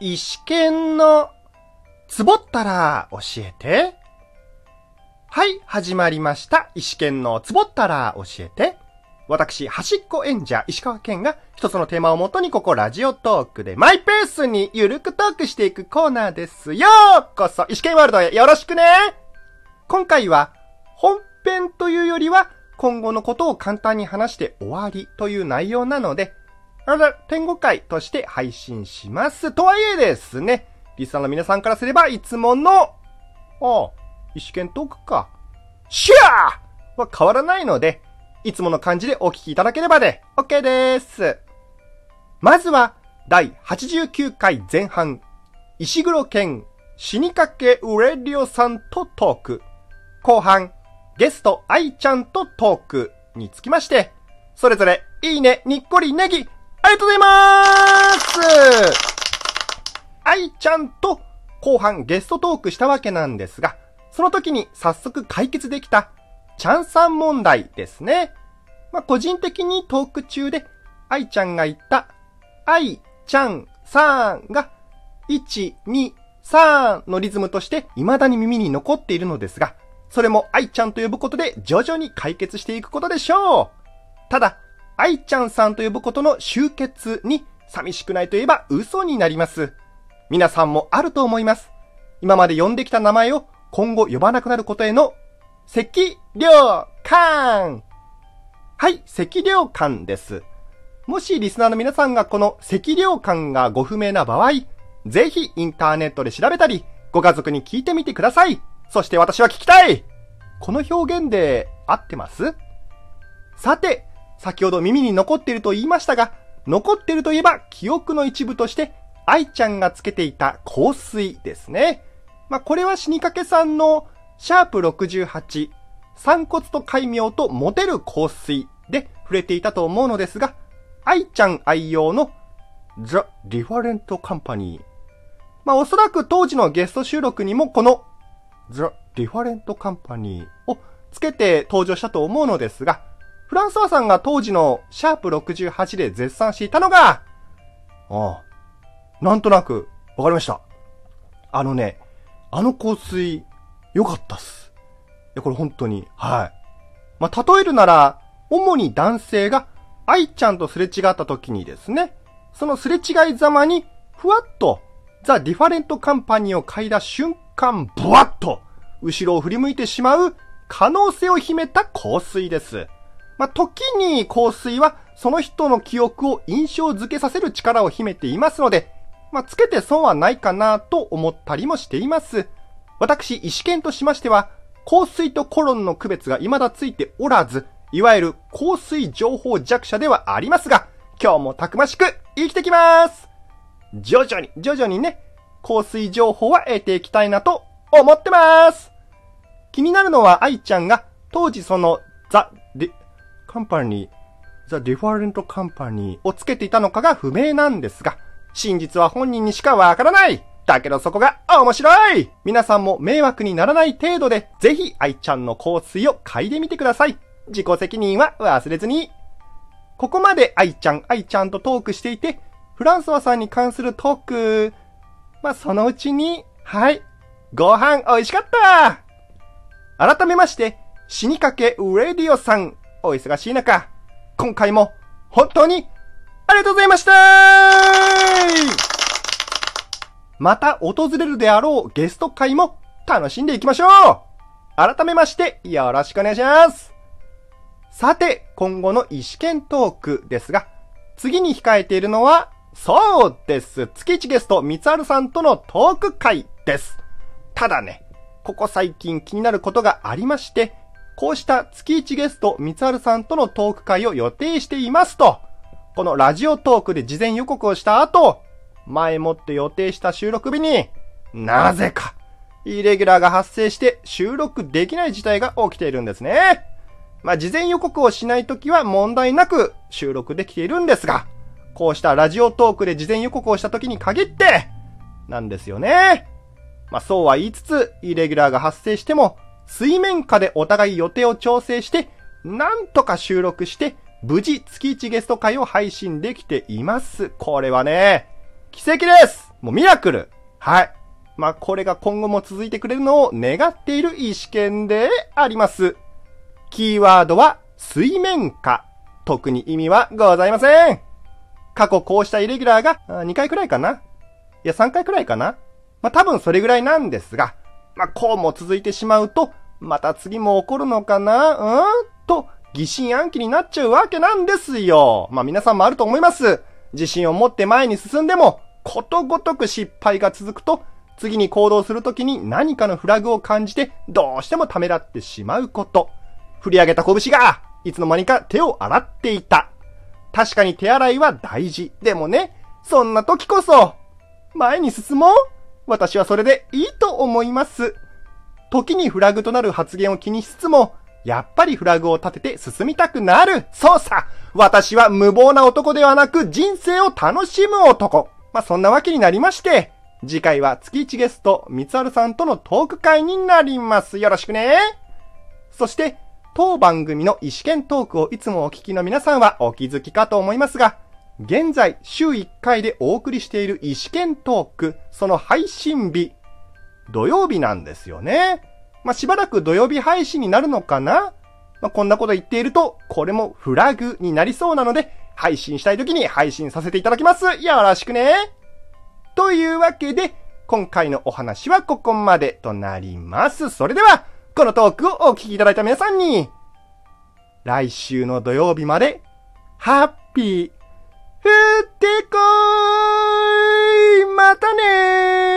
石剣のツボったら教えて。はい、始まりました。石剣のツボったら教えて。私、端っこ演者、石川健が一つのテーマをもとにここラジオトークでマイペースにゆるくトークしていくコーナーです。ようこそ、石剣ワールドへよろしくね。今回は本編というよりは今後のことを簡単に話して終わりという内容なので、天5回として配信します。とはいえですね、リスナーの皆さんからすればいつもの、石剣トークか。シュアーは変わらないので、いつもの感じでお聞きいただければで、OK です。まずは、第89回前半、石黒剣死にかけウレディオさんとトーク。後半、ゲスト愛ちゃんとトークにつきまして、それぞれ、いいね、にっこり、ネギ、ありがとうございます。愛ちゃんと後半ゲストトークしたわけなんですが、その時に早速解決できた、ちゃんさん問題ですね。個人的にトーク中で、愛ちゃんが言った、愛ちゃんさんが、1、2、3のリズムとして未だに耳に残っているのですが、それも愛ちゃんと呼ぶことで徐々に解決していくことでしょう。ただ、愛ちゃんさんと呼ぶことの終結に寂しくないといえば嘘になります。皆さんもあると思います。今まで呼んできた名前を今後呼ばなくなることへの積量感。はい、積量感です。もしリスナーの皆さんがこの積量感がご不明な場合、ぜひインターネットで調べたり、ご家族に聞いてみてください。そして私は聞きたい。この表現で合ってます？さて、先ほど耳に残っていると言いましたが、残っているといえば記憶の一部として、愛ちゃんがつけていた香水ですね。これは死にかけさんのシャープ68、散骨と戒名とモテる香水で触れていたと思うのですが、愛ちゃん愛用のザ・ディファレントカンパニー。おそらく当時のゲスト収録にもこのザ・ディファレントカンパニーをつけて登場したと思うのですが、フランソワさんが当時のシャープ68で絶賛していたのが、なんとなくわかりました。香水良かったっす。いや、これ本当に、はい。例えるなら、主に男性が愛ちゃんとすれ違った時にですね、そのすれ違いざまに、ふわっとザ・ディファレントカンパニーを嗅いだ瞬間、ブワッと、後ろを振り向いてしまう可能性を秘めた香水です。時に香水はその人の記憶を印象付けさせる力を秘めていますので、つけて損はないかなと思ったりもしています。私、石剣としましては、香水とコロンの区別が未だついておらず、いわゆる香水情報弱者ではありますが、今日もたくましく生きてきます。徐々に、徐々にね、香水情報は得ていきたいなと思ってます。気になるのは愛ちゃんが、当時そのザ・ディファレントカンパニーをつけていたのかが不明なんですが、真実は本人にしかわからない。だけどそこが面白い。皆さんも迷惑にならない程度で、ぜひ愛ちゃんの香水を嗅いでみてください。自己責任は忘れずに。ここまで愛ちゃんとトークしていて、フランソワさんに関するトーク、そのうちに、はい、ご飯美味しかった。改めまして、死にかけウレディオさん、お忙しい中、今回も本当にありがとうございました。また訪れるであろうゲスト会も楽しんでいきましょう。改めましてよろしくお願いします。さて、今後の石剣トークですが、次に控えているのは、そうです。月1ゲスト、三春さんとのトーク会です。ただね、ここ最近気になることがありまして、こうした月1ゲスト、三春さんとのトーク会を予定していますと、このラジオトークで事前予告をした後、前もって予定した収録日に、なぜか、イレギュラーが発生して収録できない事態が起きているんですね。事前予告をしないときは問題なく収録できているんですが、こうしたラジオトークで事前予告をしたときに限って、なんですよね。そうは言いつつ、イレギュラーが発生しても、水面下でお互い予定を調整して、なんとか収録して、無事月1ゲスト会を配信できています。これはね、奇跡です。もうミラクル。はい。まあ、これが今後も続いてくれるのを願っている石剣であります。キーワードは水面下。特に意味はございません。過去こうしたイレギュラーが2回くらいかな。いや3回くらいかな。まあ、多分それぐらいなんですが、まあ、こうも続いてしまうと、また次も起こるのかなと、疑心暗鬼になっちゃうわけなんですよ。まあ、皆さんもあると思います。自信を持って前に進んでも、ことごとく失敗が続くと、次に行動するときに何かのフラグを感じて、どうしてもためらってしまうこと。振り上げた拳が、いつの間にか手を洗っていた。確かに手洗いは大事。でもね、そんな時こそ、前に進もう。私はそれでいいと思います。時にフラグとなる発言を気にしつつも、やっぱりフラグを立てて進みたくなる。そうさ。私は無謀な男ではなく人生を楽しむ男。まあ、そんなわけになりまして、次回は月1ゲスト、三春さんとのトーク会になります。よろしくね。そして、当番組の石剣トークをいつもお聞きの皆さんはお気づきかと思いますが、現在週1回でお送りしている石剣トーク、その配信日、土曜日なんですよね。まあ、しばらく土曜日配信になるのかな。まあ、こんなこと言っていると、これもフラグになりそうなので、配信したい時に配信させていただきます。よろしくね。というわけで、今回のお話はここまでとなります。それでは、このトークをお聞きいただいた皆さんに、来週の土曜日まで、ハッピー、ふってこーい、またねー。